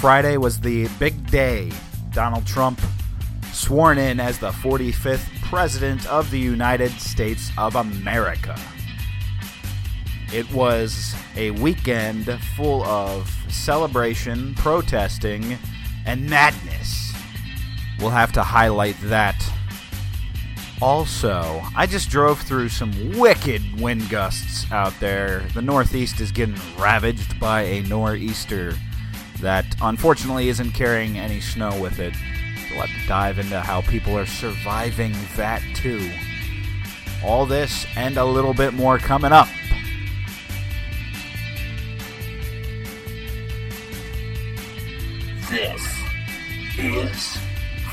Friday was the big day. Donald Trump sworn in as the 45th President of the United States of America. It was a weekend full of celebration, protesting, and madness. We'll have to highlight that. Also, I just drove through some wicked wind gusts out there. The Northeast is getting ravaged by a nor'easter that unfortunately isn't carrying any snow with it. So we'll have to dive into how people are surviving that too. All this and a little bit more coming up. This is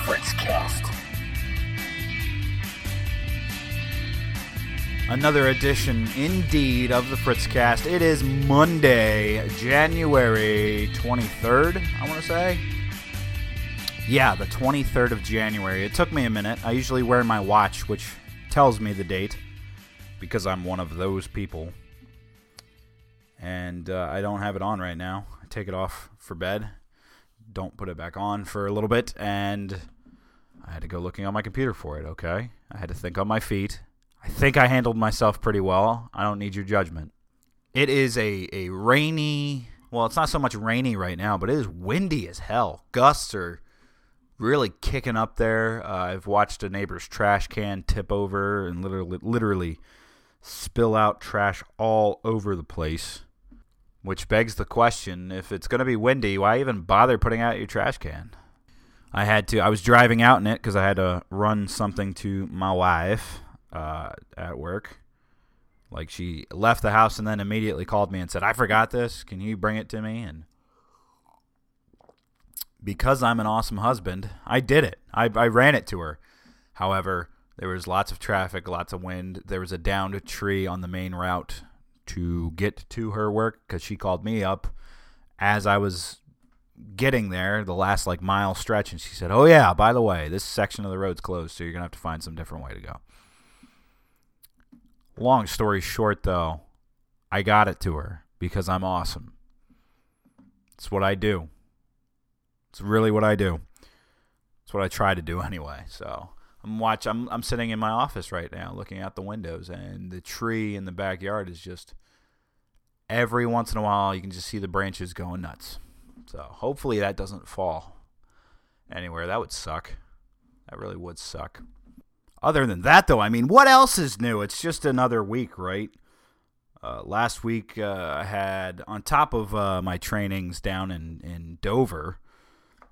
Fritzcast. Another edition, indeed, of the Fritzcast. It is Monday, January 23rd, I want to say. Yeah, the 23rd of January. It took me a minute. I usually wear my watch, which tells me the date, because I'm one of those people. And I don't have it on right now. I take it off for bed. Don't put it back on for a little bit, and I had to go looking on my computer for it, okay? I had to think on my feet. I think I handled myself pretty well. I don't need your judgment. It is a rainy... Well, it's not so much rainy right now, but it is windy as hell. Gusts are really kicking up there. I've watched a neighbor's trash can tip over and literally spill out trash all over the place. Which begs the question, if it's going to be windy, why even bother putting out your trash can? I was driving out in it because I had to run something to my wife at work. Like, she left the house and then immediately called me and said, I forgot this. Can you bring it to me? And because I'm an awesome husband, I did it. I ran it to her. However, there was lots of traffic, lots of wind. There was a downed tree on the main route to get to her work, because she called me up as I was getting there, the last mile stretch, and she said, oh yeah, by the way, this section of the road's closed, so you're gonna have to find some different way to go. Long story short, though, I got it to her because I'm awesome. It's what I do. It's really what I do. It's what I try to do anyway. So I'm sitting in my office right now looking out the windows, and the tree in the backyard is just, every once in a while you can just see the branches going nuts. So hopefully that doesn't fall anywhere. That would suck. That really would suck. Other than that, though, I mean, what else is new? It's just another week, right? Last week I had, on top of my trainings down in Dover,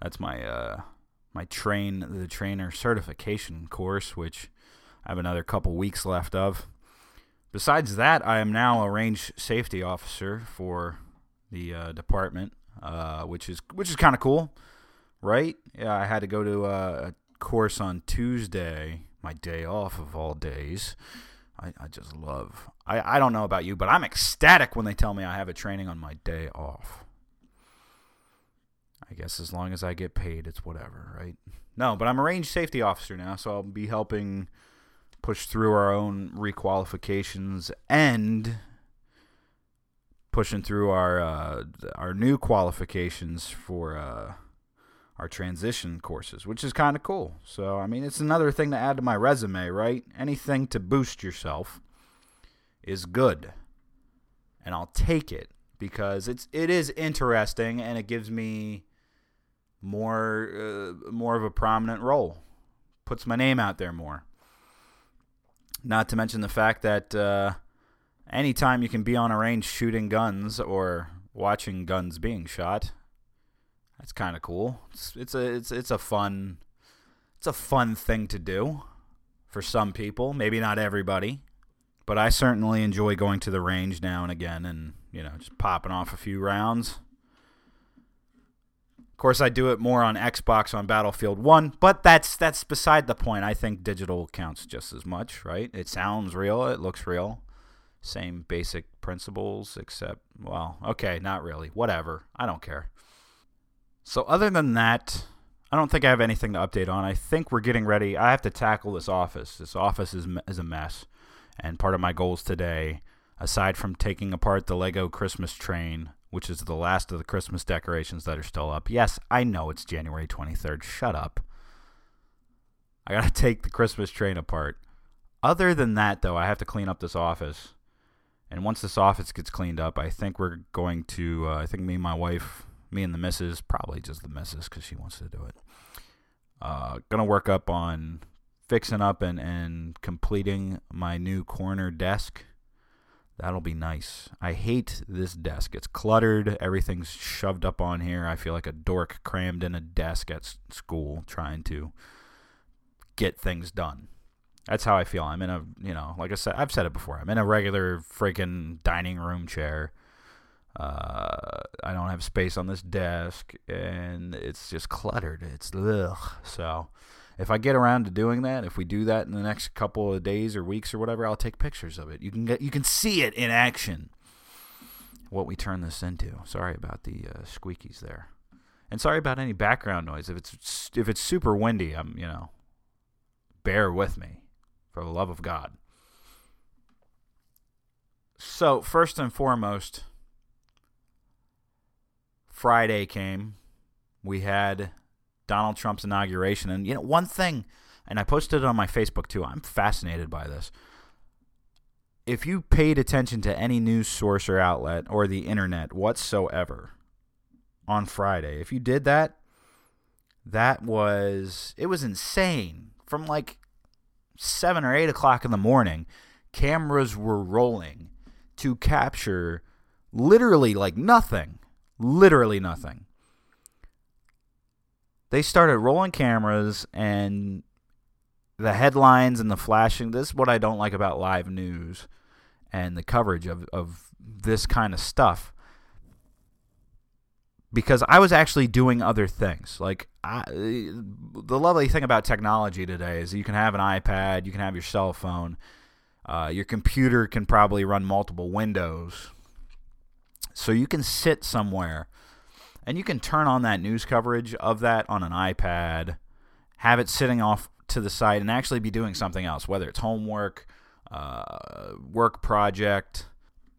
that's my trainer certification course, which I have another couple weeks left of. Besides that, I am now a range safety officer for the department, which is kind of cool, right? Yeah, I had to go to a course on Tuesday, my day off of all days. I just love. I don't know about you, but I'm ecstatic when they tell me I have a training on my day off. I guess as long as I get paid, it's whatever, right? No, but I'm a range safety officer now, so I'll be helping push through our own requalifications and pushing through our new qualifications for our transition courses, which is kind of cool. So, I mean, it's another thing to add to my resume, right? Anything to boost yourself is good, and I'll take it because it is interesting, and it gives me more of a prominent role, puts my name out there more. Not to mention the fact that anytime you can be on a range shooting guns or watching guns being shot, that's kind of cool. It's a fun thing to do for some people, maybe not everybody, but I certainly enjoy going to the range now and again, and just popping off a few rounds. Of course, I do it more on Xbox on Battlefield 1, but that's beside the point. I think digital counts just as much, right? It sounds real. It looks real. Same basic principles, except, well, okay, not really. Whatever. I don't care. So other than that, I don't think I have anything to update on. I think we're getting ready. I have to tackle this office. This office is a mess, and part of my goals today, aside from taking apart the Lego Christmas train, which is the last of the Christmas decorations that are still up. Yes, I know it's January 23rd. Shut up. I got to take the Christmas train apart. Other than that, though, I have to clean up this office. And once this office gets cleaned up, I think we're going to, I think me and my wife, me and the missus, probably just the missus because she wants to do it, going to work up on fixing up and completing my new corner desk. That'll be nice. I hate this desk. It's cluttered. Everything's shoved up on here. I feel like a dork crammed in a desk at school trying to get things done. That's how I feel. I'm in a, you know, like I said, I've said it before. I'm in a regular freaking dining room chair. I don't have space on this desk, and it's just cluttered. It's ugh. So if I get around to doing that, if we do that in the next couple of days or weeks or whatever, I'll take pictures of it. You can see it in action, what we turn this into. Sorry about the squeakies there. And sorry about any background noise. If it's super windy, I'm, you know, bear with me, for the love of God. So, first and foremost, Friday came. We had Donald Trump's inauguration. And, you know, one thing, and I posted it on my Facebook too, I'm fascinated by this. If you paid attention to any news source or outlet or the internet whatsoever on Friday, if you did that, it was insane. From like 7 or 8 o'clock in the morning, cameras were rolling to capture literally like nothing. Literally nothing. They started rolling cameras and the headlines and the flashing. This is what I don't like about live news and the coverage of this kind of stuff. Because I was actually doing other things. Like, the lovely thing about technology today is you can have an iPad, you can have your cell phone, your computer can probably run multiple windows. So you can sit somewhere and you can turn on that news coverage of that on an iPad, have it sitting off to the side, and actually be doing something else, whether it's homework, work project,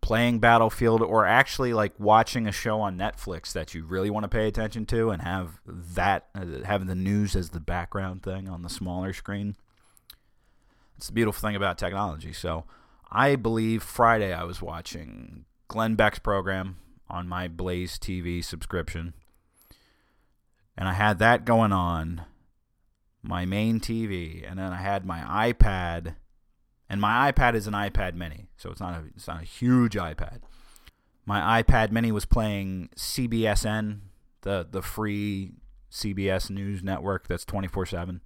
playing Battlefield, or actually like watching a show on Netflix that you really want to pay attention to and have that, having the news as the background thing on the smaller screen. It's the beautiful thing about technology. So I believe Friday I was watching Glenn Beck's program on my Blaze TV subscription. And I had that going on, my main TV, and then I had my iPad. And my iPad is an iPad mini, so it's not a huge iPad. My iPad mini was playing CBSN, the free CBS news network that's 24/7,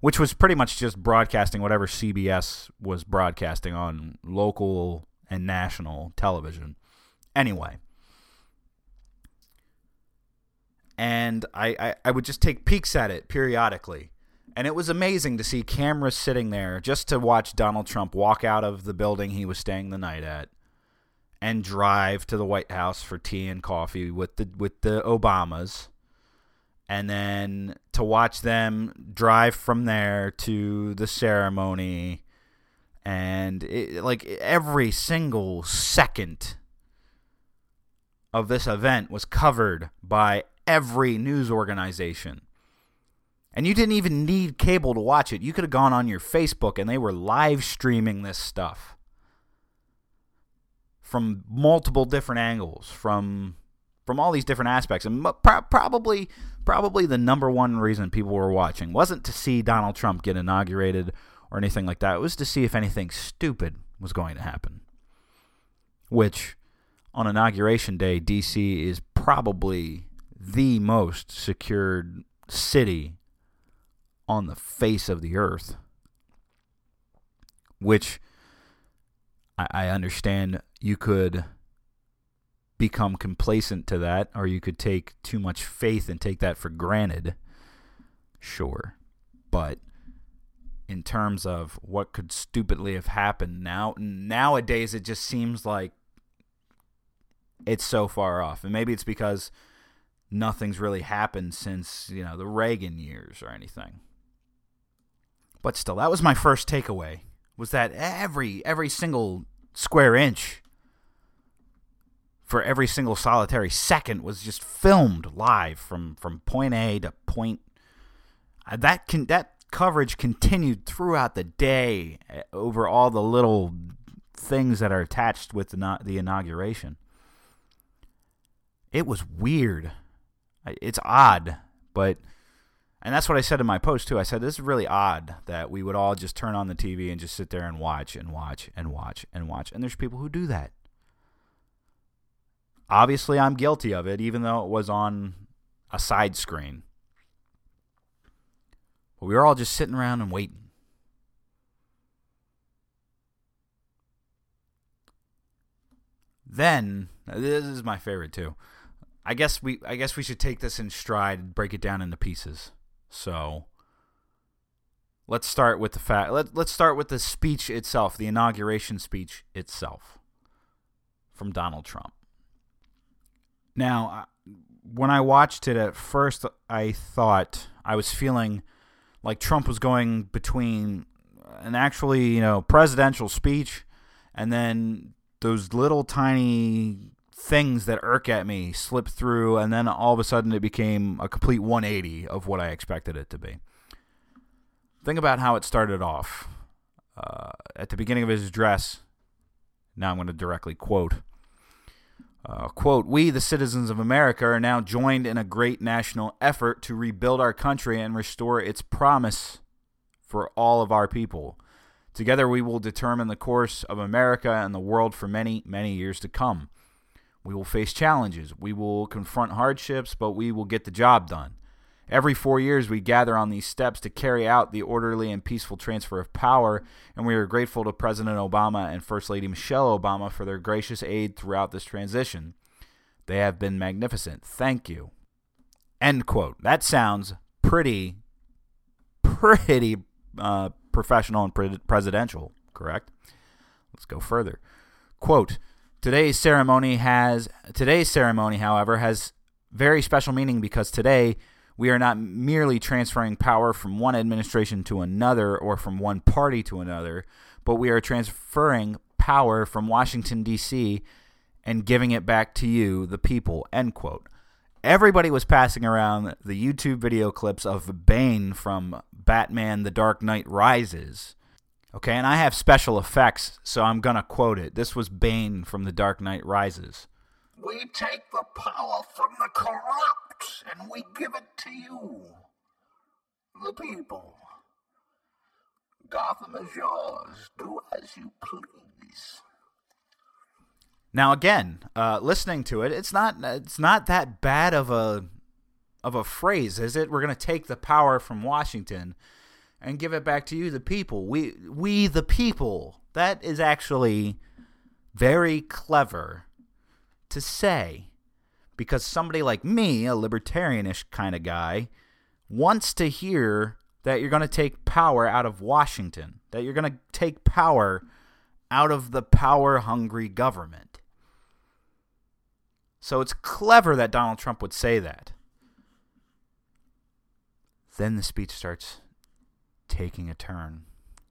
which was pretty much just broadcasting whatever CBS was broadcasting on local and national television. Anyway. And I would just take peeks at it periodically. And it was amazing to see cameras sitting there just to watch Donald Trump walk out of the building he was staying the night at and drive to the White House for tea and coffee with the Obamas, and then to watch them drive from there to the ceremony. And it, like, every single second of this event was covered by every news organization. And you didn't even need cable to watch it. You could have gone on your Facebook and they were live streaming this stuff from multiple different angles, from all these different aspects. And probably the number one reason people were watching wasn't to see Donald Trump get inaugurated or anything like that. It was to see if anything stupid was going to happen, which on Inauguration Day, D.C. is probably the most secured city on the face of the earth, which I understand you could become complacent to that, or you could take too much faith and take that for granted. Sure. But in terms of what could stupidly have happened nowadays, it just seems like it's so far off. And maybe it's because nothing's really happened since, you know, the Reagan years or anything. But still, that was my first takeaway, was that every single square inch for every single solitary second was just filmed live from point A to point. That coverage continued throughout the day over all the little things that are attached with the inauguration. It was weird. It's odd, but... And that's what I said in my post, too. I said, this is really odd that we would all just turn on the TV and just sit there and watch and watch and watch and watch. And there's people who do that. Obviously, I'm guilty of it, even though it was on a side screen. But we were all just sitting around and waiting. Then, this is my favorite, too. I guess we should take this in stride and break it down into pieces. So let's start with the fact. Let's start with the speech itself, the inauguration speech itself from Donald Trump. Now, when I watched it at first, I thought I was feeling like Trump was going between an actually, presidential speech and then those little tiny things that irk at me slip through, and then all of a sudden it became a complete 180 of what I expected it to be. Think about how it started off. At the beginning of his address, now I'm going to directly quote. Quote, "We, the citizens of America, are now joined in a great national effort to rebuild our country and restore its promise for all of our people. Together we will determine the course of America and the world for many, many years to come. We will face challenges. We will confront hardships, but we will get the job done. Every 4 years, we gather on these steps to carry out the orderly and peaceful transfer of power, and we are grateful to President Obama and First Lady Michelle Obama for their gracious aid throughout this transition. They have been magnificent. Thank you." End quote. That sounds pretty professional and presidential, correct? Let's go further. Quote, Today's ceremony, however, has very special meaning because today we are not merely transferring power from one administration to another or from one party to another, but we are transferring power from Washington, D.C. and giving it back to you, the people, end quote. Everybody was passing around the YouTube video clips of Bane from Batman: The Dark Knight Rises. Okay, and I have special effects, so I'm going to quote it. This was Bane from The Dark Knight Rises. "We take the power from the corrupt, and we give it to you, the people. Gotham is yours. Do as you please." Now, again, listening to it, it's not that bad of a phrase, is it? We're going to take the power from Washington and give it back to you, the people. We the people. That is actually very clever to say, because somebody like me, a libertarianish kind of guy, wants to hear that you're going to take power out of Washington, that you're going to take power out of the power-hungry government. So it's clever that Donald Trump would say that. Then the speech starts taking a turn.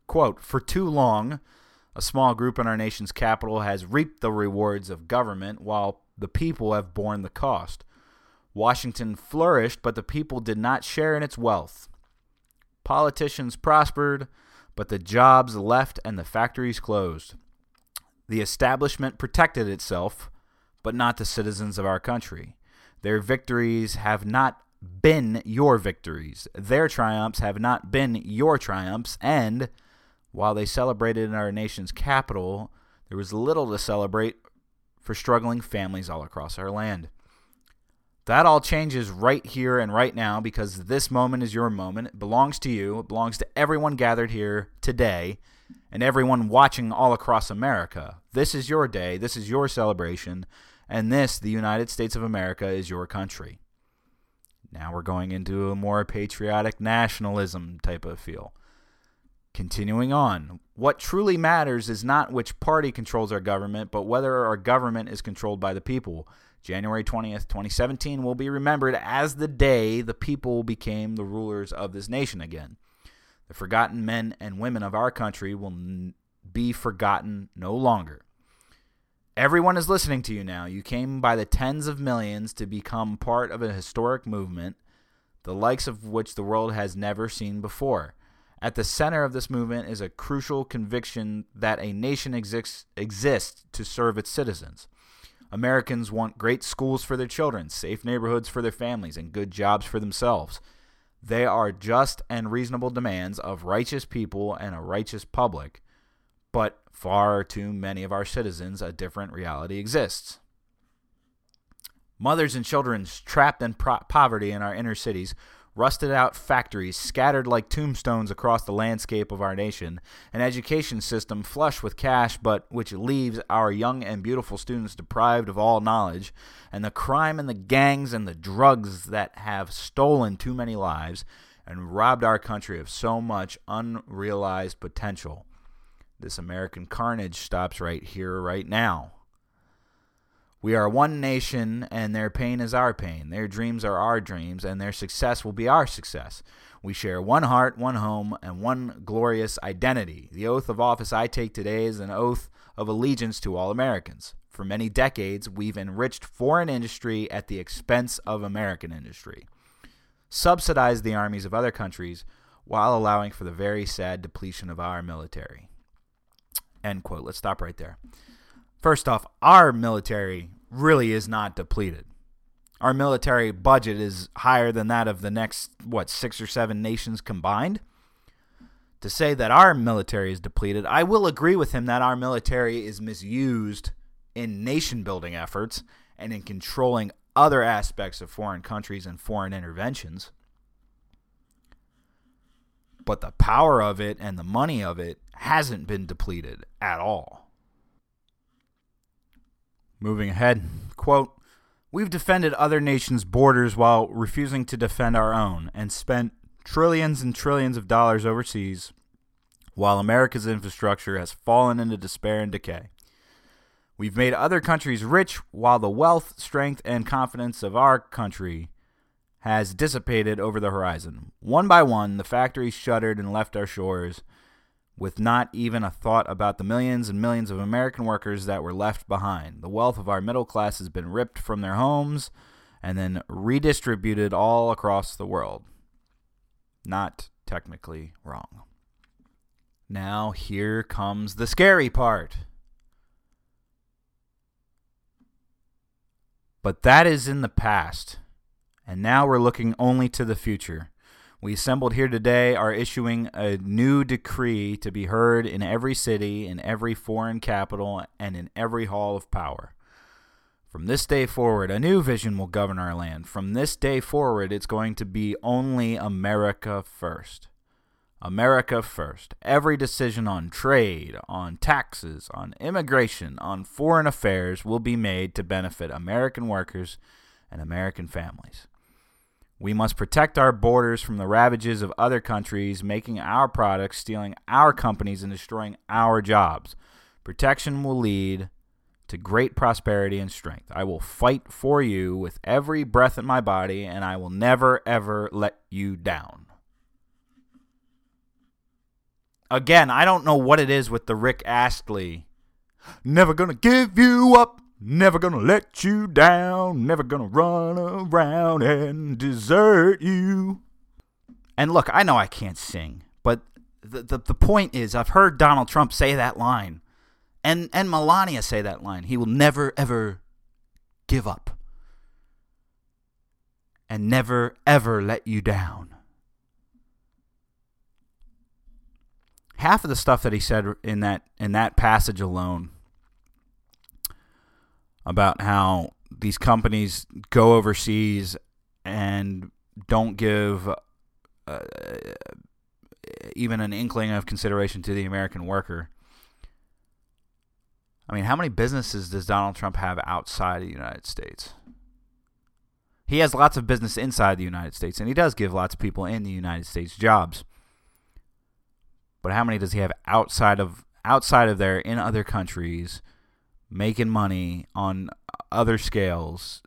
Quote, "For too long, a small group in our nation's capital has reaped the rewards of government while the people have borne the cost. Washington flourished, but the people did not share in its wealth. Politicians prospered, but the jobs left and the factories closed. The establishment protected itself, but not the citizens of our country. Their victories have not been your victories. Their triumphs have not been your triumphs, and while they celebrated in our nation's capital, there was little to celebrate for struggling families all across our land. That all changes right here and right now because this moment is your moment. It belongs to you. It belongs to everyone gathered here today and everyone watching all across America. This is your day. This is your celebration. And this, the United States of America, is your country." Now we're going into a more patriotic nationalism type of feel. Continuing on, "What truly matters is not which party controls our government, but whether our government is controlled by the people. January 20th, 2017 will be remembered as the day the people became the rulers of this nation again. The forgotten men and women of our country will be forgotten no longer. Everyone is listening to you now. You came by the tens of millions to become part of a historic movement, the likes of which the world has never seen before. At the center of this movement is a crucial conviction that a nation exists to serve its citizens. Americans want great schools for their children, safe neighborhoods for their families, and good jobs for themselves. They are just and reasonable demands of righteous people and a righteous public, but far too many of our citizens, a different reality exists. Mothers and children trapped in poverty in our inner cities, rusted out factories scattered like tombstones across the landscape of our nation, an education system flush with cash but which leaves our young and beautiful students deprived of all knowledge, and the crime and the gangs and the drugs that have stolen too many lives and robbed our country of so much unrealized potential. This American carnage stops right here, right now. We are one nation, and their pain is our pain. Their dreams are our dreams, and their success will be our success. We share one heart, one home, and one glorious identity. The oath of office I take today is an oath of allegiance to all Americans. For many decades, we've enriched foreign industry at the expense of American industry, subsidized the armies of other countries while allowing for the very sad depletion of our military. End quote. Let's stop right there. First off, our military really is not depleted. Our military budget is higher than that of the next, 6 or 7 nations combined. To say that our military is depleted, I will agree with him that our military is misused in nation-building efforts and in controlling other aspects of foreign countries and foreign interventions. But the power of it and the money of it hasn't been depleted at all. Moving ahead, quote, we've defended other nations' borders while refusing to defend our own and spent trillions and trillions of dollars overseas while America's infrastructure has fallen into despair and decay. We've made other countries rich while the wealth, strength, and confidence of our country has dissipated over the horizon. One by one, the factories shuttered and left our shores with not even a thought about the millions and millions of American workers that were left behind. The wealth of our middle class has been ripped from their homes and then redistributed all across the world. Not technically wrong. Now here comes the scary part. But that is in the past, and now we're looking only to the future. We assembled here today are issuing a new decree to be heard in every city, in every foreign capital, and in every hall of power. From this day forward, a new vision will govern our land. From this day forward, it's going to be only America first. America first. Every decision on trade, on taxes, on immigration, on foreign affairs will be made to benefit American workers and American families. We must protect our borders from the ravages of other countries, making our products, stealing our companies, and destroying our jobs. Protection will lead to great prosperity and strength. I will fight for you with every breath in my body, and I will never, ever let you down. Again, I don't know what it is with the Rick Astley. Never gonna give you up. Never gonna let you down, never gonna run around and desert you. And look, I know I can't sing, but the point is I've heard Donald Trump say that line and Melania say that line. He will never, ever give up and never, ever let you down. Half of the stuff that he said in that passage alone about how these companies go overseas and don't give even an inkling of consideration to the American worker. I mean, how many businesses does Donald Trump have outside of the United States? He has lots of business inside the United States, and he does give lots of people in the United States jobs. But how many does he have outside of there in other countries, making money on other scales,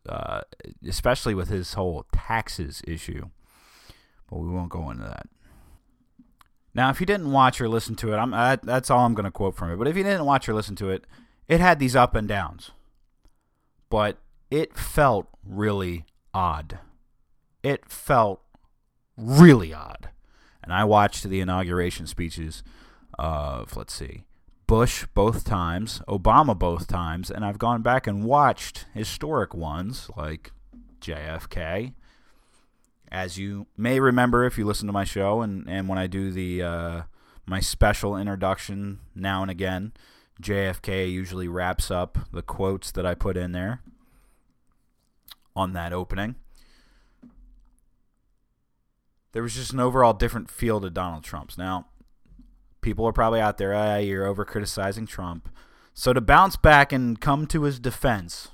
especially with his whole taxes issue? But we won't go into that. Now, if you didn't watch or listen to it, that's all I'm going to quote from it. But if you didn't watch or listen to it, It had these up and downs, but it felt really odd. It felt really odd. And I watched the inauguration speeches of, let's see, Bush both times, Obama both times, and I've gone back and watched historic ones like JFK. As you may remember if you listen to my show and when I do the my special introduction now and again, JFK usually wraps up the quotes that I put in there on that opening. There was just an overall different feel to Donald Trump's. Now, people are probably out there, you're over-criticizing Trump. So to bounce back and come to his defense,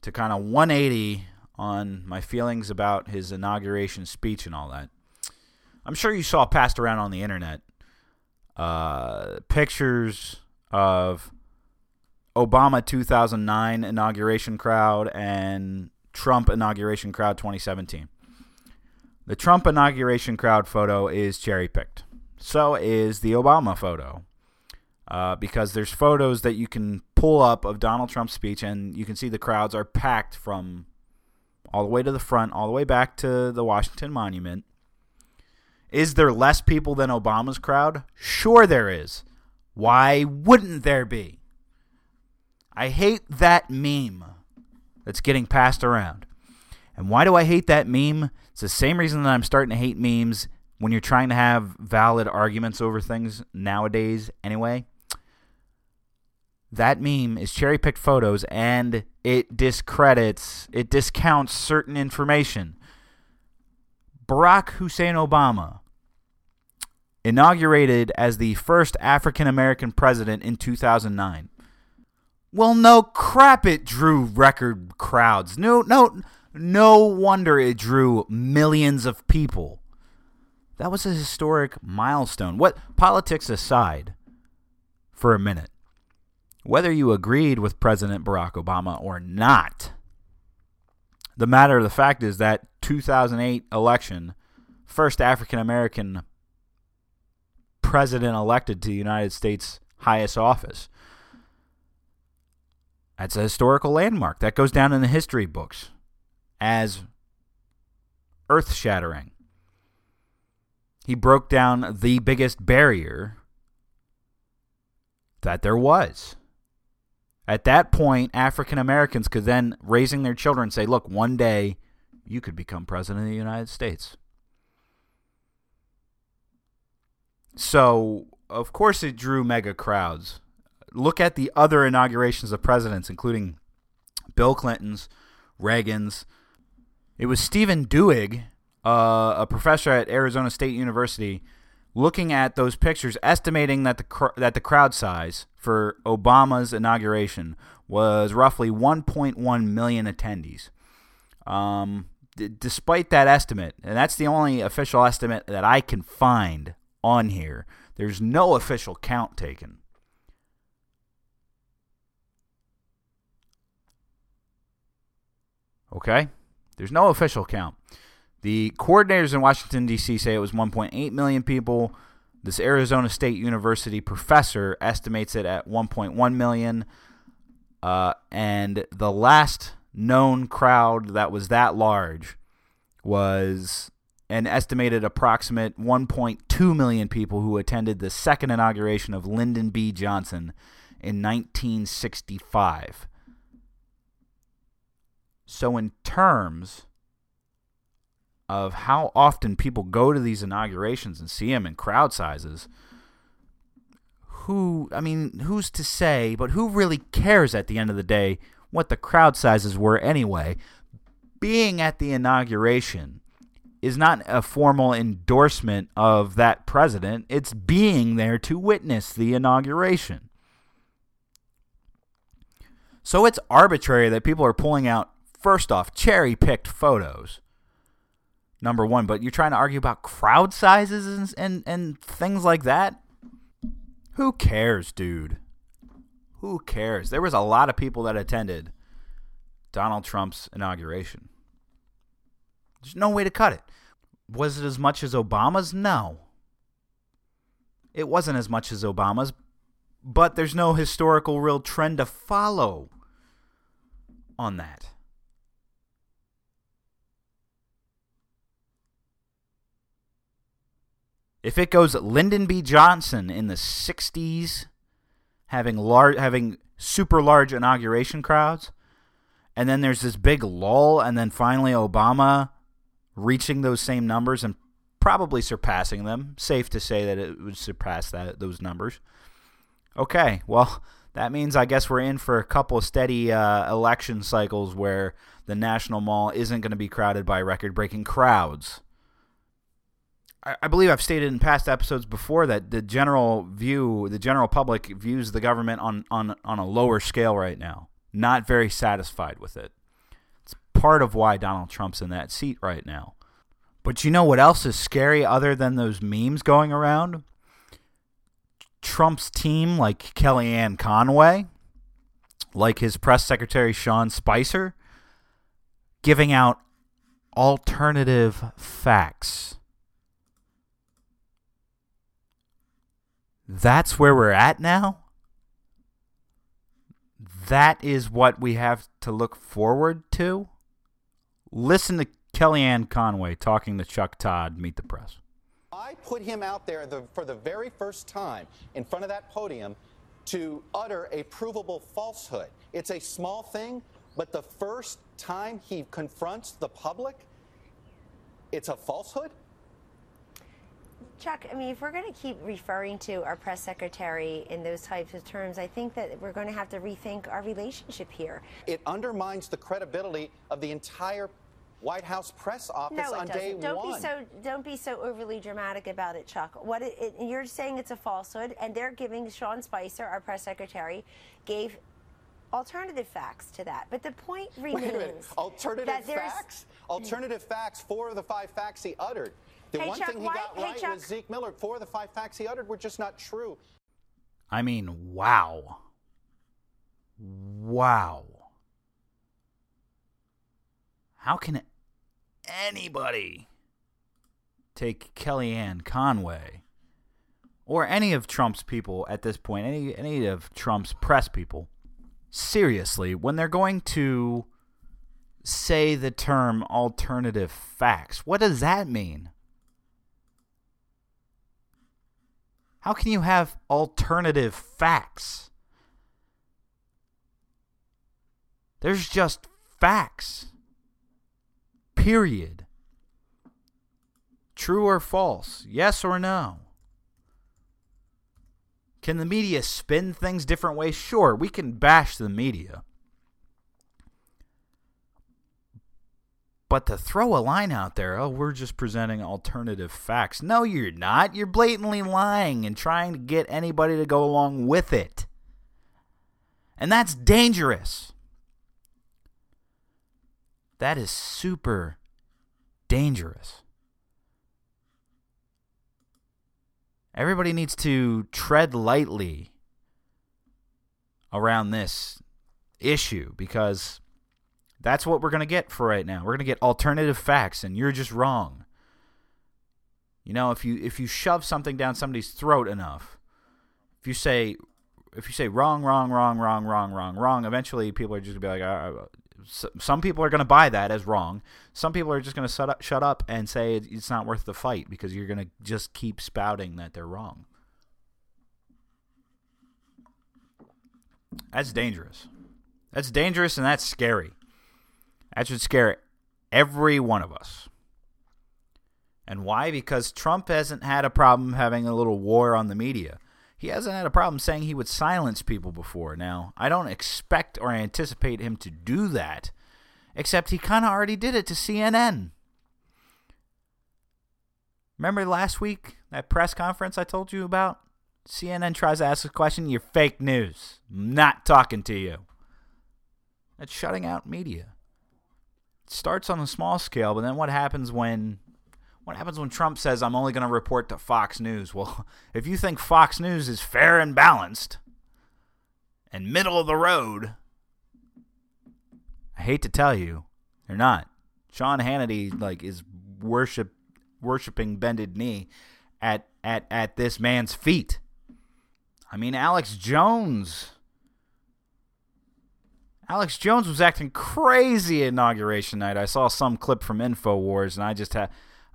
to kind of 180 on my feelings about his inauguration speech and all that. I'm sure you saw passed around on the internet pictures of Obama 2009 inauguration crowd and Trump inauguration crowd 2017. The Trump inauguration crowd photo is cherry-picked. So is the Obama photo. Because there's photos that you can pull up of Donald Trump's speech, and you can see the crowds are packed from all the way to the front, all the way back to the Washington Monument. Is there less people than Obama's crowd? Sure there is. Why wouldn't there be? I hate that meme that's getting passed around. And why do I hate that meme? It's the same reason that I'm starting to hate memes when you're trying to have valid arguments over things nowadays anyway. That meme is cherry-picked photos, and it discounts certain information. Barack Hussein Obama, inaugurated as the first African-American president in 2009. Well, no crap it drew record crowds. No wonder it drew millions of people. That was a historic milestone. What, politics aside for a minute, whether you agreed with President Barack Obama or not, the matter of the fact is that 2008 election, first African-American president elected to the United States' highest office. That's a historical landmark. That goes down in the history books as earth-shattering. He broke down the biggest barrier that there was. At that point, African Americans could then, raising their children, say, look, one day you could become president of the United States. So, of course it drew mega crowds. Look at the other inaugurations of presidents, including Bill Clinton's, Reagan's. It was Stephen Doig, a professor at Arizona State University, looking at those pictures, estimating that the crowd size for Obama's inauguration was roughly 1.1 million attendees. Despite that estimate, and that's the only official estimate that I can find on here, there's no official count taken. Okay? There's no official count. The coordinators in Washington, D.C. say it was 1.8 million people. This Arizona State University professor estimates it at 1.1 million. And the last known crowd that was that large was an estimated approximate 1.2 million people who attended the second inauguration of Lyndon B. Johnson in 1965. So in terms of how often people go to these inaugurations and see them in crowd sizes, who's to say, but who really cares at the end of the day what the crowd sizes were anyway? Being at the inauguration is not a formal endorsement of that president. It's being there to witness the inauguration. So it's arbitrary that people are pulling out, first off, cherry-picked photos, number one, but you're trying to argue about crowd sizes and things like that? Who cares, dude? Who cares? There was a lot of people that attended Donald Trump's inauguration. There's no way to cut it. Was it as much as Obama's? No. It wasn't as much as Obama's, but there's no historical real trend to follow on that. If it goes Lyndon B. Johnson in the 60s having super large inauguration crowds, and then there's this big lull, and then finally Obama reaching those same numbers and probably surpassing them. Safe to say that it would surpass those numbers. Okay, well, that means I guess we're in for a couple of steady election cycles where the National Mall isn't going to be crowded by record-breaking crowds. I believe I've stated in past episodes before that the general public views the government on a lower scale right now. Not very satisfied with it. It's part of why Donald Trump's in that seat right now. But you know what else is scary other than those memes going around? Trump's team, like Kellyanne Conway, like his press secretary Sean Spicer, giving out alternative facts. That's where we're at now? That is what we have to look forward to? Listen to Kellyanne Conway talking to Chuck Todd, Meet the Press. I put him out there for the very first time in front of that podium to utter a provable falsehood. It's a small thing, but the first time he confronts the public, it's a falsehood? Chuck, I mean, if we're going to keep referring to our press secretary in those types of terms, I think that we're going to have to rethink our relationship here. It undermines the credibility of the entire White House press office on day one. Don't be so overly dramatic about it, Chuck. You're saying it's a falsehood, and they're giving Sean Spicer, our press secretary, gave alternative facts to that. But the point remains. Wait a minute. Alternative facts? Alternative facts, 4 of the 5 facts he uttered. The one thing he got right was Zeke Miller. 4 of the 5 facts he uttered were just not true. I mean, wow. Wow. How can anybody take Kellyanne Conway or any of Trump's people at this point, any of Trump's press people, seriously when they're going to say the term alternative facts? What does that mean? How can you have alternative facts? There's just facts. Period. True or false? Yes or no? Can the media spin things different ways? Sure, we can bash the media. But to throw a line out there, oh, we're just presenting alternative facts. No, you're not. You're blatantly lying and trying to get anybody to go along with it. And that's dangerous. That is super dangerous. Everybody needs to tread lightly around this issue because that's what we're going to get for right now. We're going to get alternative facts, and you're just wrong. You know, if you shove something down somebody's throat enough, if you say wrong, wrong, wrong, wrong, wrong, wrong, wrong, eventually people are just going to be like, some people are going to buy that as wrong. Some people are just going to shut up and say it's not worth the fight because you're going to just keep spouting that they're wrong. That's dangerous. That's dangerous, and that's scary. That should scare every one of us. And why? Because Trump hasn't had a problem having a little war on the media. He hasn't had a problem saying he would silence people before. Now, I don't expect or anticipate him to do that, except he kind of already did it to CNN. Remember last week, that press conference I told you about? CNN tries to ask a question, you're fake news. I'm not talking to you. That's shutting out media. Starts on a small scale, but then what happens when Trump says I'm only going to report to Fox News? Well, if you think Fox News is fair and balanced and middle of the road, I hate to tell you, they're not. Sean Hannity is worshiping bended knee at this man's feet. I mean, Alex Jones. Alex Jones was acting crazy inauguration night. I saw some clip from InfoWars, and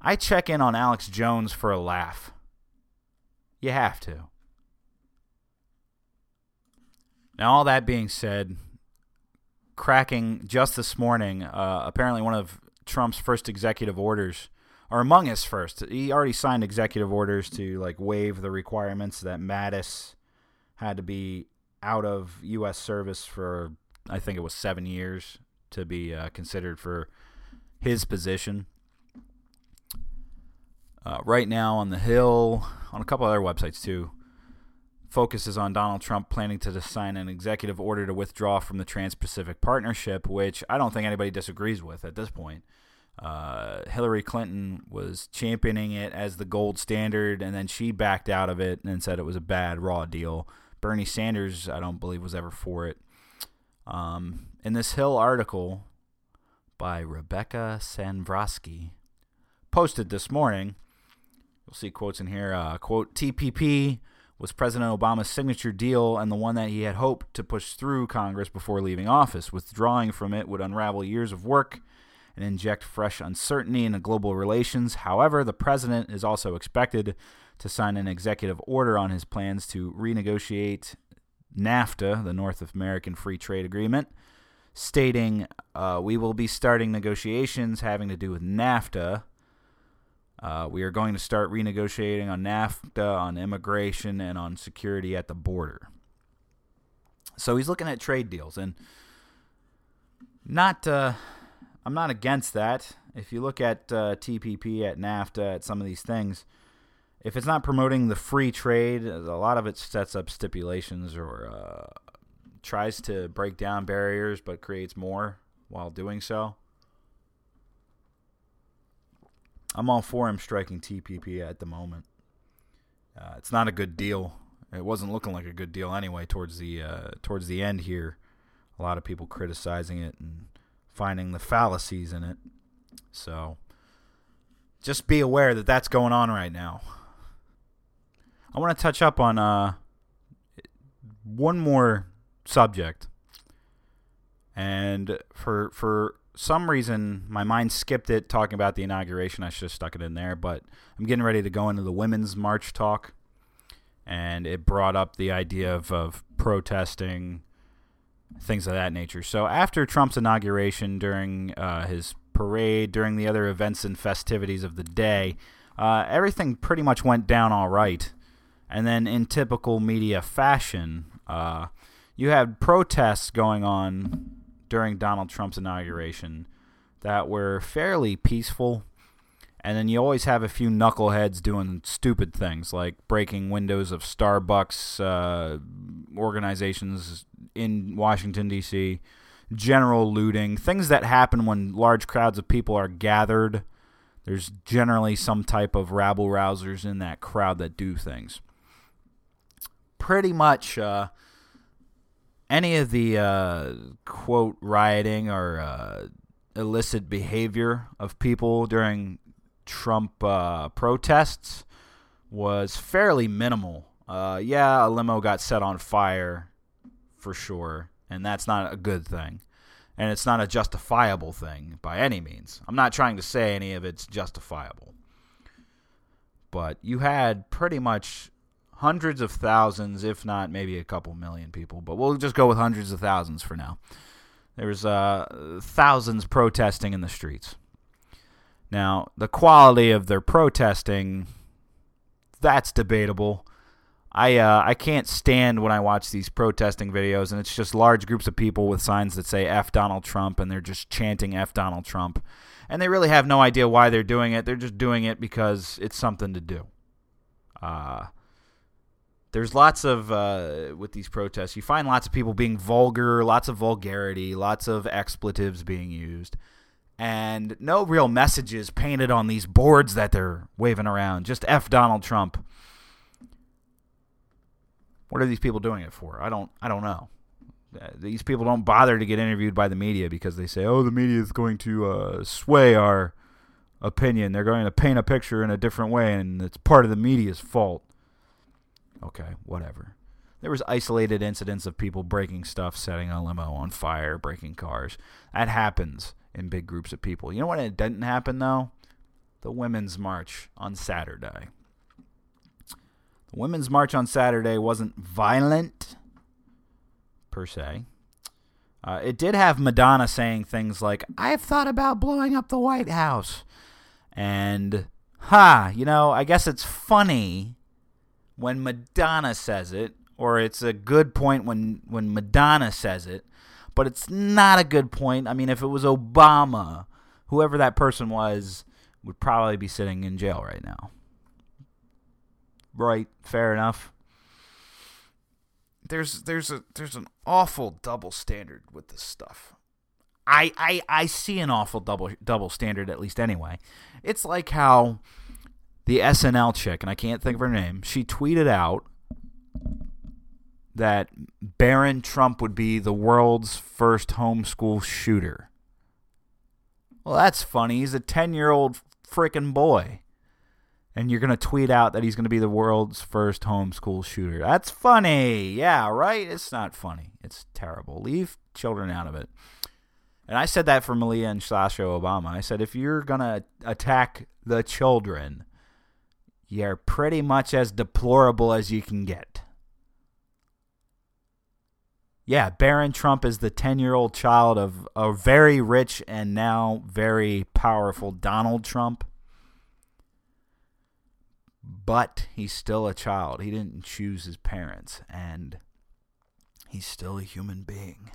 I check in on Alex Jones for a laugh. You have to. Now, all that being said, cracking just this morning, apparently one of Trump's first executive orders, or among his first, he already signed executive orders to like waive the requirements that Mattis had to be out of U.S. service for, I think it was 7 years to be considered for his position. Right now on the Hill, on a couple other websites too, focuses on Donald Trump planning to sign an executive order to withdraw from the Trans-Pacific Partnership, which I don't think anybody disagrees with at this point. Hillary Clinton was championing it as the gold standard, and then she backed out of it and said it was a bad, raw deal. Bernie Sanders, I don't believe, was ever for it. In this Hill article by Rebecca Sanvrosky, posted this morning, you'll see quotes in here, quote, TPP was President Obama's signature deal and the one that he had hoped to push through Congress before leaving office. Withdrawing from it would unravel years of work and inject fresh uncertainty into global relations. However, the president is also expected to sign an executive order on his plans to renegotiate NAFTA, the North American Free Trade Agreement, stating, we will be starting negotiations having to do with NAFTA. We are going to start renegotiating on NAFTA, on immigration, and on security at the border. So he's looking at trade deals, and I'm not against that. If you look at TPP, at NAFTA, at some of these things, if it's not promoting the free trade, a lot of it sets up stipulations or tries to break down barriers but creates more while doing so. I'm all for him striking TPP at the moment. It's not a good deal. It wasn't looking like a good deal anyway towards the end here. A lot of people criticizing it and finding the fallacies in it. So just be aware that that's going on right now. I want to touch up on one more subject. And for some reason, my mind skipped it talking about the inauguration. I should have stuck it in there, but I'm getting ready to go into the Women's March talk, and it brought up the idea of protesting, things of that nature. So after Trump's inauguration, during his parade, during the other events and festivities of the day, everything pretty much went down all right. And then in typical media fashion, you had protests going on during Donald Trump's inauguration that were fairly peaceful, and then you always have a few knuckleheads doing stupid things like breaking windows of Starbucks, organizations in Washington, D.C., general looting, things that happen when large crowds of people are gathered. There's generally some type of rabble-rousers in that crowd that do things. Pretty much any of the, quote, rioting or illicit behavior of people during Trump protests was fairly minimal. Yeah, a limo got set on fire for sure, and that's not a good thing. And it's not a justifiable thing by any means. I'm not trying to say any of it's justifiable. But you had pretty much hundreds of thousands, if not maybe a couple million people, but we'll just go with hundreds of thousands for now. There was thousands protesting in the streets. Now, the quality of their protesting, that's debatable. I can't stand when I watch these protesting videos, and it's just large groups of people with signs that say F Donald Trump, and they're just chanting F Donald Trump. And they really have no idea why they're doing it. They're just doing it because it's something to do. There's lots of, with these protests, you find lots of people being vulgar, lots of vulgarity, lots of expletives being used, and no real messages painted on these boards that they're waving around. Just F Donald Trump. What are these people doing it for? I don't know. These people don't bother to get interviewed by the media because they say, oh, the media is going to sway our opinion. They're going to paint a picture in a different way, and it's part of the media's fault. Okay, whatever. There was isolated incidents of people breaking stuff, setting a limo on fire, breaking cars. That happens in big groups of people. You know what it didn't happen, though? The Women's March on Saturday. The Women's March on Saturday wasn't violent, per se. It did have Madonna saying things like, "I've thought about blowing up the White House." And, you know, I guess it's funny when Madonna says it, or it's a good point when Madonna says it, but it's not a good point. I mean, if it was Obama, whoever that person was would probably be sitting in jail right now. Right, fair enough. There's an awful double standard with this stuff. I see an awful double standard, at least anyway. It's like how the SNL chick, and I can't think of her name, she tweeted out that Baron Trump would be the world's first homeschool shooter. Well, that's funny. He's a 10-year-old freaking boy. And you're going to tweet out that he's going to be the world's first homeschool shooter. That's funny. Yeah, right? It's not funny. It's terrible. Leave children out of it. And I said that for Malia and Sasha Obama. I said, if you're going to attack the children, you're pretty much as deplorable as you can get. Yeah, Baron Trump is the 10-year-old child of a very rich and now very powerful Donald Trump. But he's still a child. He didn't choose his parents, and he's still a human being.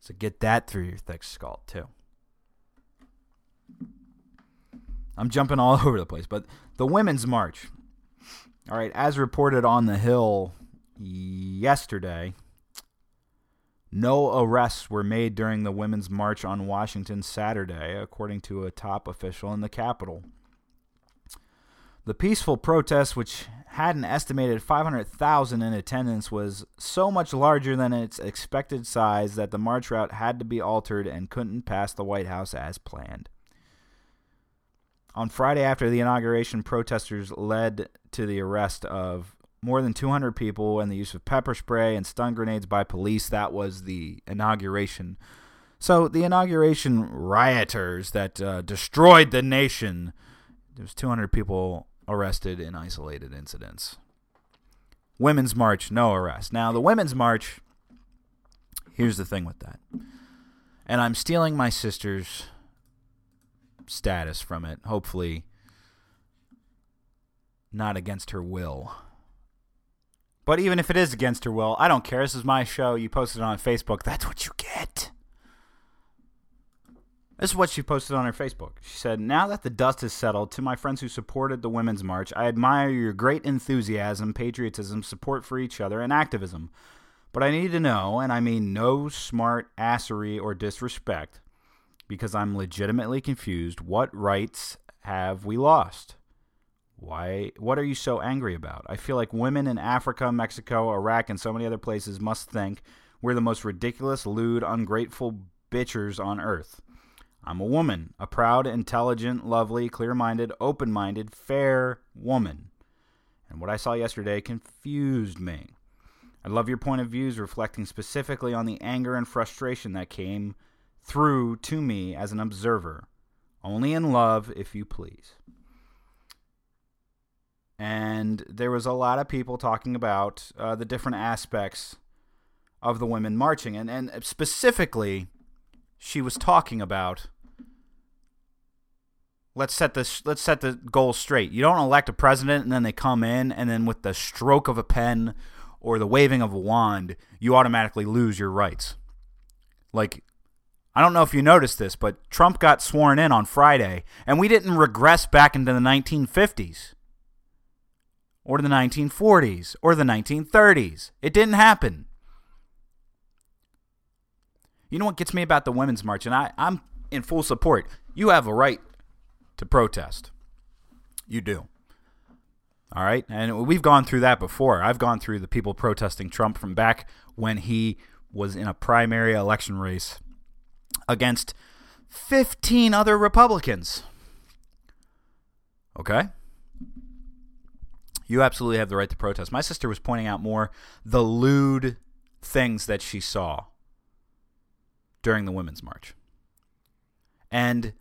So get that through your thick skull, too. I'm jumping all over the place, but the Women's March. All right, as reported on the Hill yesterday, no arrests were made during the Women's March on Washington Saturday, according to a top official in the Capitol. The peaceful protest, which had an estimated 500,000 in attendance, was so much larger than its expected size that the march route had to be altered and couldn't pass the White House as planned. On Friday after the inauguration, protesters led to the arrest of more than 200 people and the use of pepper spray and stun grenades by police. That was the inauguration. So the inauguration rioters that destroyed the nation, there was 200 people arrested in isolated incidents. Women's March, no arrest. Now, the Women's March, here's the thing with that. And I'm stealing my sister's status from it, hopefully not against her will. But even if it is against her will, I don't care. This is my show. You posted it on Facebook. That's what you get. This is what she posted on her Facebook. She said, "Now that the dust has settled, to my friends who supported the Women's March, I admire your great enthusiasm, patriotism, support for each other, and activism. But I need to know, and I mean no smart assery or disrespect, because I'm legitimately confused, what rights have we lost? Why? What are you so angry about? I feel like women in Africa, Mexico, Iraq, and so many other places must think we're the most ridiculous, lewd, ungrateful bitches on earth. I'm a woman, a proud, intelligent, lovely, clear-minded, open-minded, fair woman. And what I saw yesterday confused me. I love your point of views reflecting specifically on the anger and frustration that came through to me as an observer. Only in love, if you please." And there was a lot of people talking about the different aspects of the women marching. And specifically, she was talking about, let's set the goal straight. You don't elect a president and then they come in and then with the stroke of a pen or the waving of a wand, you automatically lose your rights. Like, I don't know if you noticed this, but Trump got sworn in on Friday and we didn't regress back into the 1950s or the 1940s or the 1930s. It didn't happen. You know what gets me about the Women's March, and I'm in full support. You have a right to protest. You do. All right? And we've gone through that before. I've gone through the people protesting Trump from back when he was in a primary election race against 15 other Republicans. Okay? You absolutely have the right to protest. My sister was pointing out more the lewd things that she saw during the Women's March. And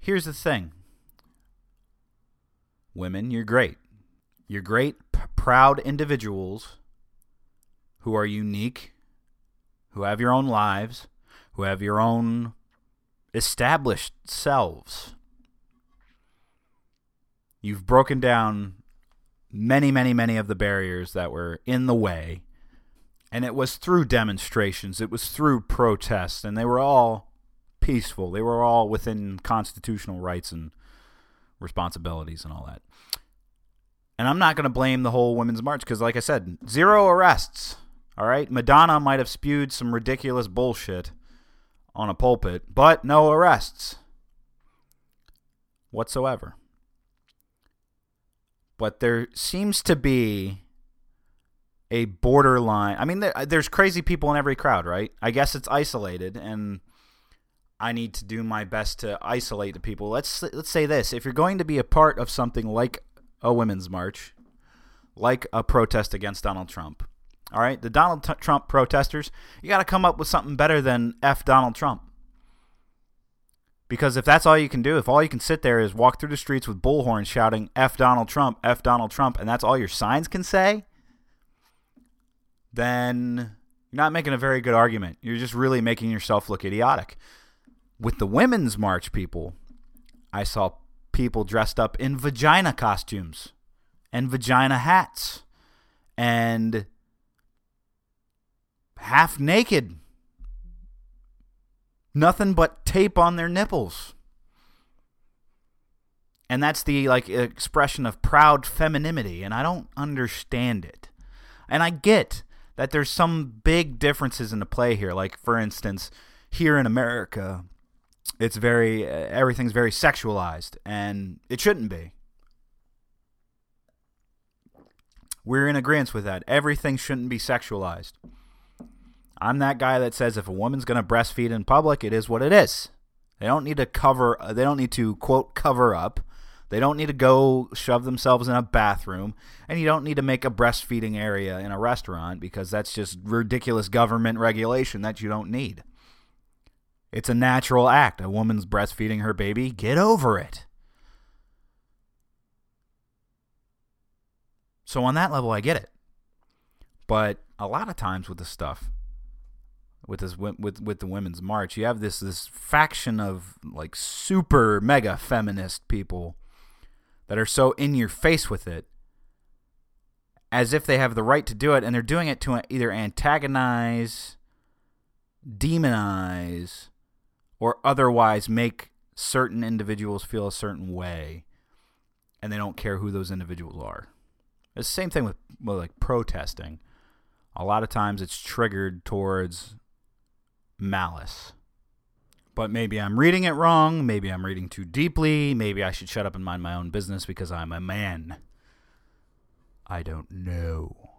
here's the thing. Women, you're great. You're great, proud individuals who are unique, who have your own lives, who have your own established selves. You've broken down many, many, many of the barriers that were in the way. And it was through demonstrations. It was through protests. And they were all peaceful. They were all within constitutional rights and responsibilities and all that. And I'm not going to blame the whole Women's March because, like I said, zero arrests. All right? Madonna might have spewed some ridiculous bullshit on a pulpit, but no arrests whatsoever. But there seems to be a borderline. I mean, there's crazy people in every crowd, right? I guess it's isolated, and I need to do my best to isolate the people. Let's say this. If you're going to be a part of something like a women's march, like a protest against Donald Trump, all right? The Donald Trump protesters, you got to come up with something better than F Donald Trump. Because if that's all you can do, if all you can sit there is walk through the streets with bullhorns shouting F Donald Trump, and that's all your signs can say, then you're not making a very good argument. You're just really making yourself look idiotic. With the Women's March people, I saw people dressed up in vagina costumes and vagina hats and half naked. Nothing but tape on their nipples. And that's the expression of proud femininity, and I don't understand it. And I get that there's some big differences in the play here. Like, for instance, here in America, it's everything's very sexualized, and it shouldn't be. We're in agreement with that. Everything shouldn't be sexualized. I'm that guy that says if a woman's going to breastfeed in public, it is what it is. They don't need to they don't need to, quote, cover up. They don't need to go shove themselves in a bathroom. And you don't need to make a breastfeeding area in a restaurant because that's just ridiculous government regulation that you don't need. It's a natural act. A woman's breastfeeding her baby. Get over it. So on that level, I get it. But a lot of times with this stuff, with the Women's March, you have this faction of like super mega feminist people that are so in your face with it as if they have the right to do it, and they're doing it to either antagonize, demonize, or otherwise make certain individuals feel a certain way, and they don't care who those individuals are. It's the same thing with protesting. A lot of times it's triggered towards malice. But maybe I'm reading it wrong. Maybe I'm reading too deeply. Maybe I should shut up and mind my own business because I'm a man. I don't know.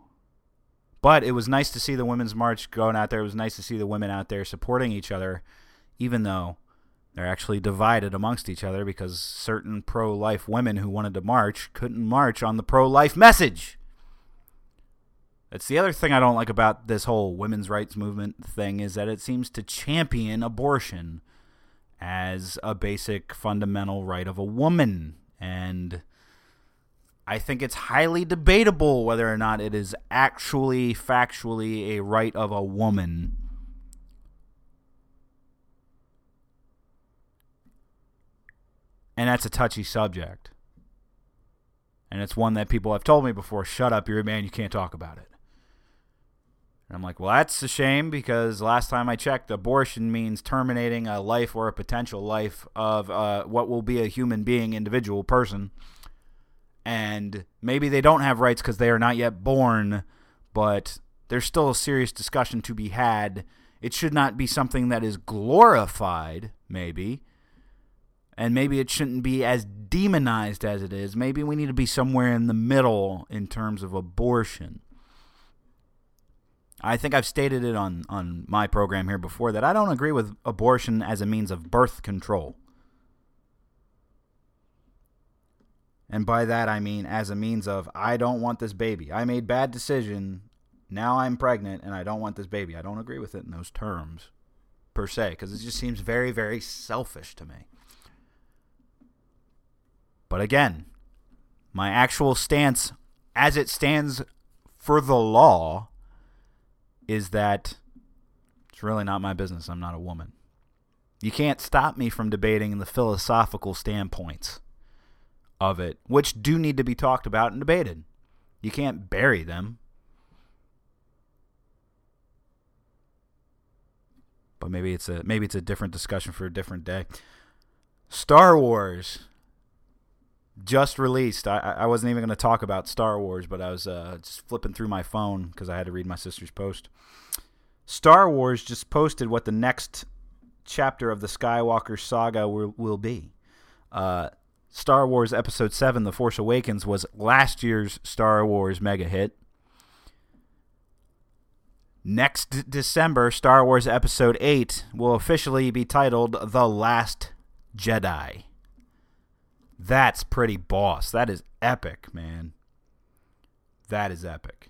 But it was nice to see the Women's March going out there. It was nice to see the women out there supporting each other, even though they're actually divided amongst each other because certain pro-life women who wanted to march couldn't march on the pro-life message. That's the other thing I don't like about this whole women's rights movement thing, is that it seems to champion abortion as a basic fundamental right of a woman. And I think it's highly debatable whether or not it is actually, factually a right of a woman. And that's a touchy subject. And it's one that people have told me before, shut up, you're a man, you can't talk about it. I'm like, well, that's a shame because last time I checked, abortion means terminating a life or a potential life of what will be a human being, individual person. And maybe they don't have rights because they are not yet born, but there's still a serious discussion to be had. It should not be something that is glorified, maybe. And maybe it shouldn't be as demonized as it is. Maybe we need to be somewhere in the middle in terms of abortion. I think I've stated it on my program here before that I don't agree with abortion as a means of birth control. And by that, I mean as a means of, I don't want this baby. I made bad decision. Now I'm pregnant and I don't want this baby. I don't agree with it in those terms per se, because it just seems very, very selfish to me. But again, my actual stance as it stands for the law is that it's really not my business. I'm not a woman. You can't stop me from debating the philosophical standpoints of it, which do need to be talked about and debated. You can't bury them. But maybe it's a different discussion for a different day. Star Wars just released. I wasn't even going to talk about Star Wars, but I was just flipping through my phone because I had to read my sister's post. Star Wars just posted what the next chapter of the Skywalker saga will be. Star Wars Episode 7, The Force Awakens, was last year's Star Wars mega hit. Next December, Star Wars Episode 8 will officially be titled The Last Jedi. That's pretty boss. That is epic, man. That is epic.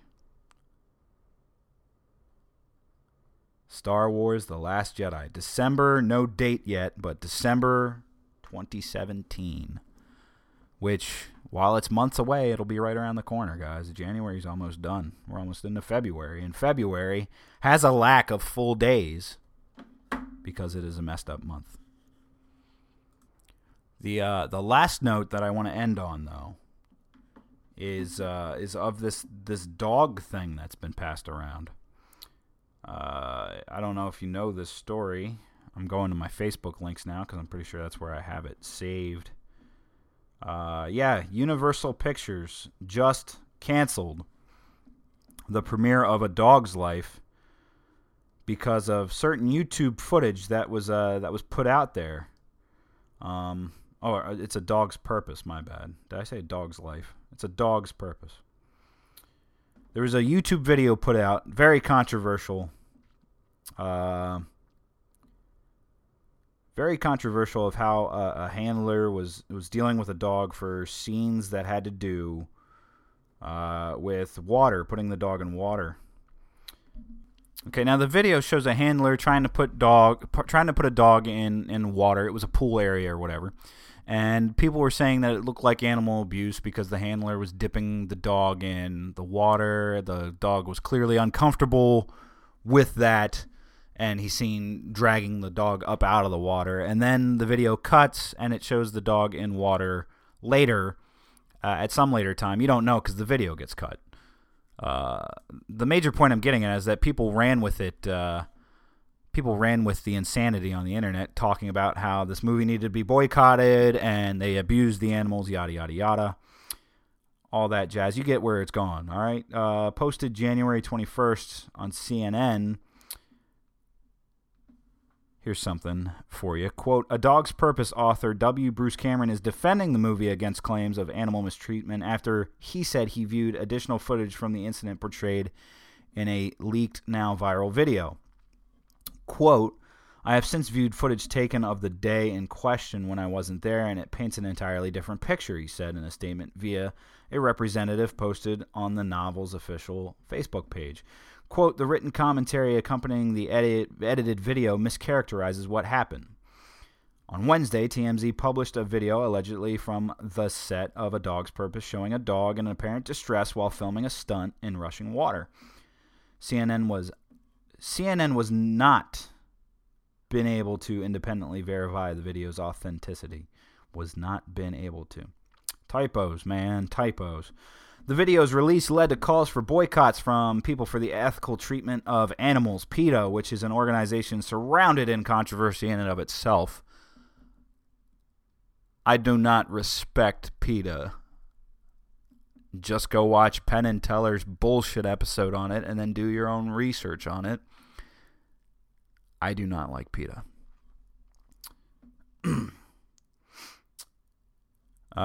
Star Wars The Last Jedi. December, no date yet, but December 2017. Which, while it's months away, it'll be right around the corner, guys. January's almost done. We're almost into February. And February has a lack of full days because it is a messed up month. The last note that I want to end on, though, is of this dog thing that's been passed around. I don't know if you know this story. I'm going to my Facebook links now because I'm pretty sure that's where I have it saved. Yeah, Universal Pictures just canceled the premiere of A Dog's Life because of certain YouTube footage that was put out there. Oh, it's A Dog's Purpose, my bad. Did I say A Dog's Life? It's A Dog's Purpose. There was a YouTube video put out, very controversial. Very controversial of how a handler was dealing with a dog for scenes that had to do with water, putting the dog in water. Okay, now the video shows a handler trying to put a dog in water. It was a pool area or whatever, and people were saying that it looked like animal abuse because the handler was dipping the dog in the water. The dog was clearly uncomfortable with that. And he's seen dragging the dog up out of the water. And then the video cuts, and it shows the dog in water later, at some later time. You don't know because the video gets cut. The major point I'm getting at is that people ran with it. People ran with the insanity on the internet, talking about how this movie needed to be boycotted, and they abused the animals, yada, yada, yada. All that jazz. You get where it's gone, all right? Posted January 21st on CNN. Here's something for you. Quote, A Dog's Purpose author W. Bruce Cameron is defending the movie against claims of animal mistreatment after he said he viewed additional footage from the incident portrayed in a leaked, now viral video. Quote, I have since viewed footage taken of the day in question when I wasn't there, and it paints an entirely different picture, he said in a statement via a representative posted on the novel's official Facebook page. Quote, the written commentary accompanying the edited video mischaracterizes what happened. On Wednesday, TMZ published a video allegedly from the set of A Dog's Purpose showing a dog in apparent distress while filming a stunt in rushing water. CNN was not been able to independently verify the video's authenticity. Was not been able to. Typos, man, typos. The video's release led to calls for boycotts from People for the Ethical Treatment of Animals, PETA, which is an organization surrounded in controversy in and of itself. I do not respect PETA. Just go watch Penn and Teller's bullshit episode on it and then do your own research on it. I do not like PETA.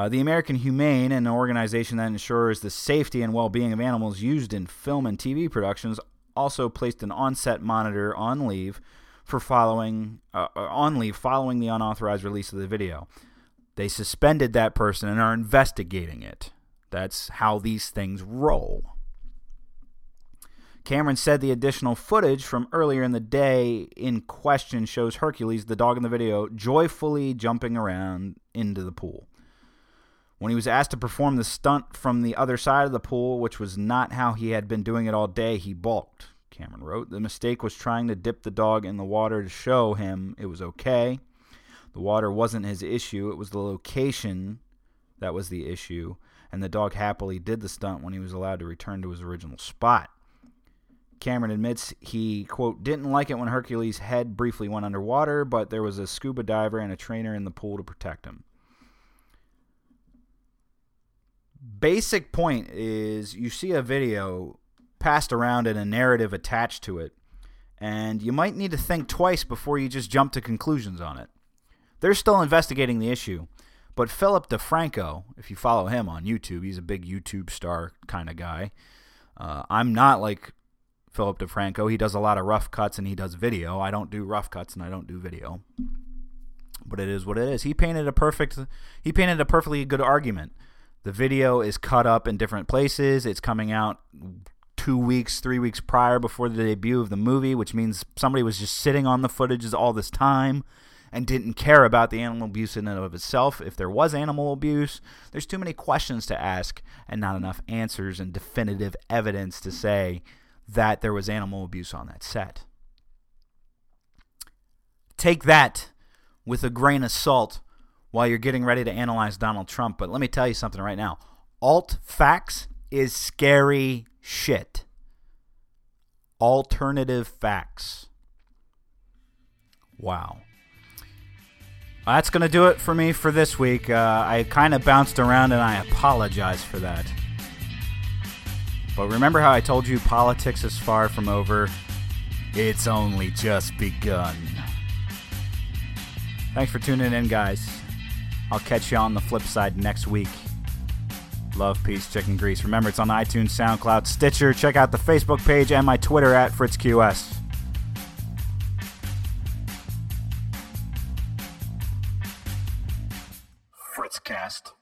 The American Humane, an organization that ensures the safety and well-being of animals used in film and TV productions, also placed an on-set monitor on leave following the unauthorized release of the video. They suspended that person and are investigating it. That's how these things roll. Cameron said the additional footage from earlier in the day in question shows Hercules, the dog in the video, joyfully jumping around into the pool. When he was asked to perform the stunt from the other side of the pool, which was not how he had been doing it all day, he balked. Cameron wrote, "The mistake was trying to dip the dog in the water to show him it was okay. The water wasn't his issue. It was the location that was the issue, and the dog happily did the stunt when he was allowed to return to his original spot." Cameron admits he, quote, "didn't like it when Hercules' head briefly went underwater, but there was a scuba diver and a trainer in the pool to protect him." Basic point is you see a video passed around and a narrative attached to it, and you might need to think twice before you just jump to conclusions on it. They're still investigating the issue, but Philip DeFranco, if you follow him on YouTube, he's a big YouTube star kind of guy. I'm not like Philip DeFranco. He does a lot of rough cuts and he does video. I don't do rough cuts and I don't do video. But it is what it is. He painted a perfectly good argument. The video is cut up in different places. It's coming out 2 weeks, 3 weeks prior before the debut of the movie, which means somebody was just sitting on the footages all this time and didn't care about the animal abuse in and of itself. If there was animal abuse, there's too many questions to ask and not enough answers and definitive evidence to say that there was animal abuse on that set. Take that with a grain of salt while you're getting ready to analyze Donald Trump. But let me tell you something right now. Alt facts is scary shit. Alternative facts. Wow. That's going to do it for me for this week. I kind of bounced around and I apologize for that. But remember how I told you politics is far from over? It's only just begun. Thanks for tuning in, guys. I'll catch you on the flip side next week. Love, peace, chicken grease. Remember, it's on iTunes, SoundCloud, Stitcher. Check out the Facebook page and my Twitter at FritzQS. Fritzcast.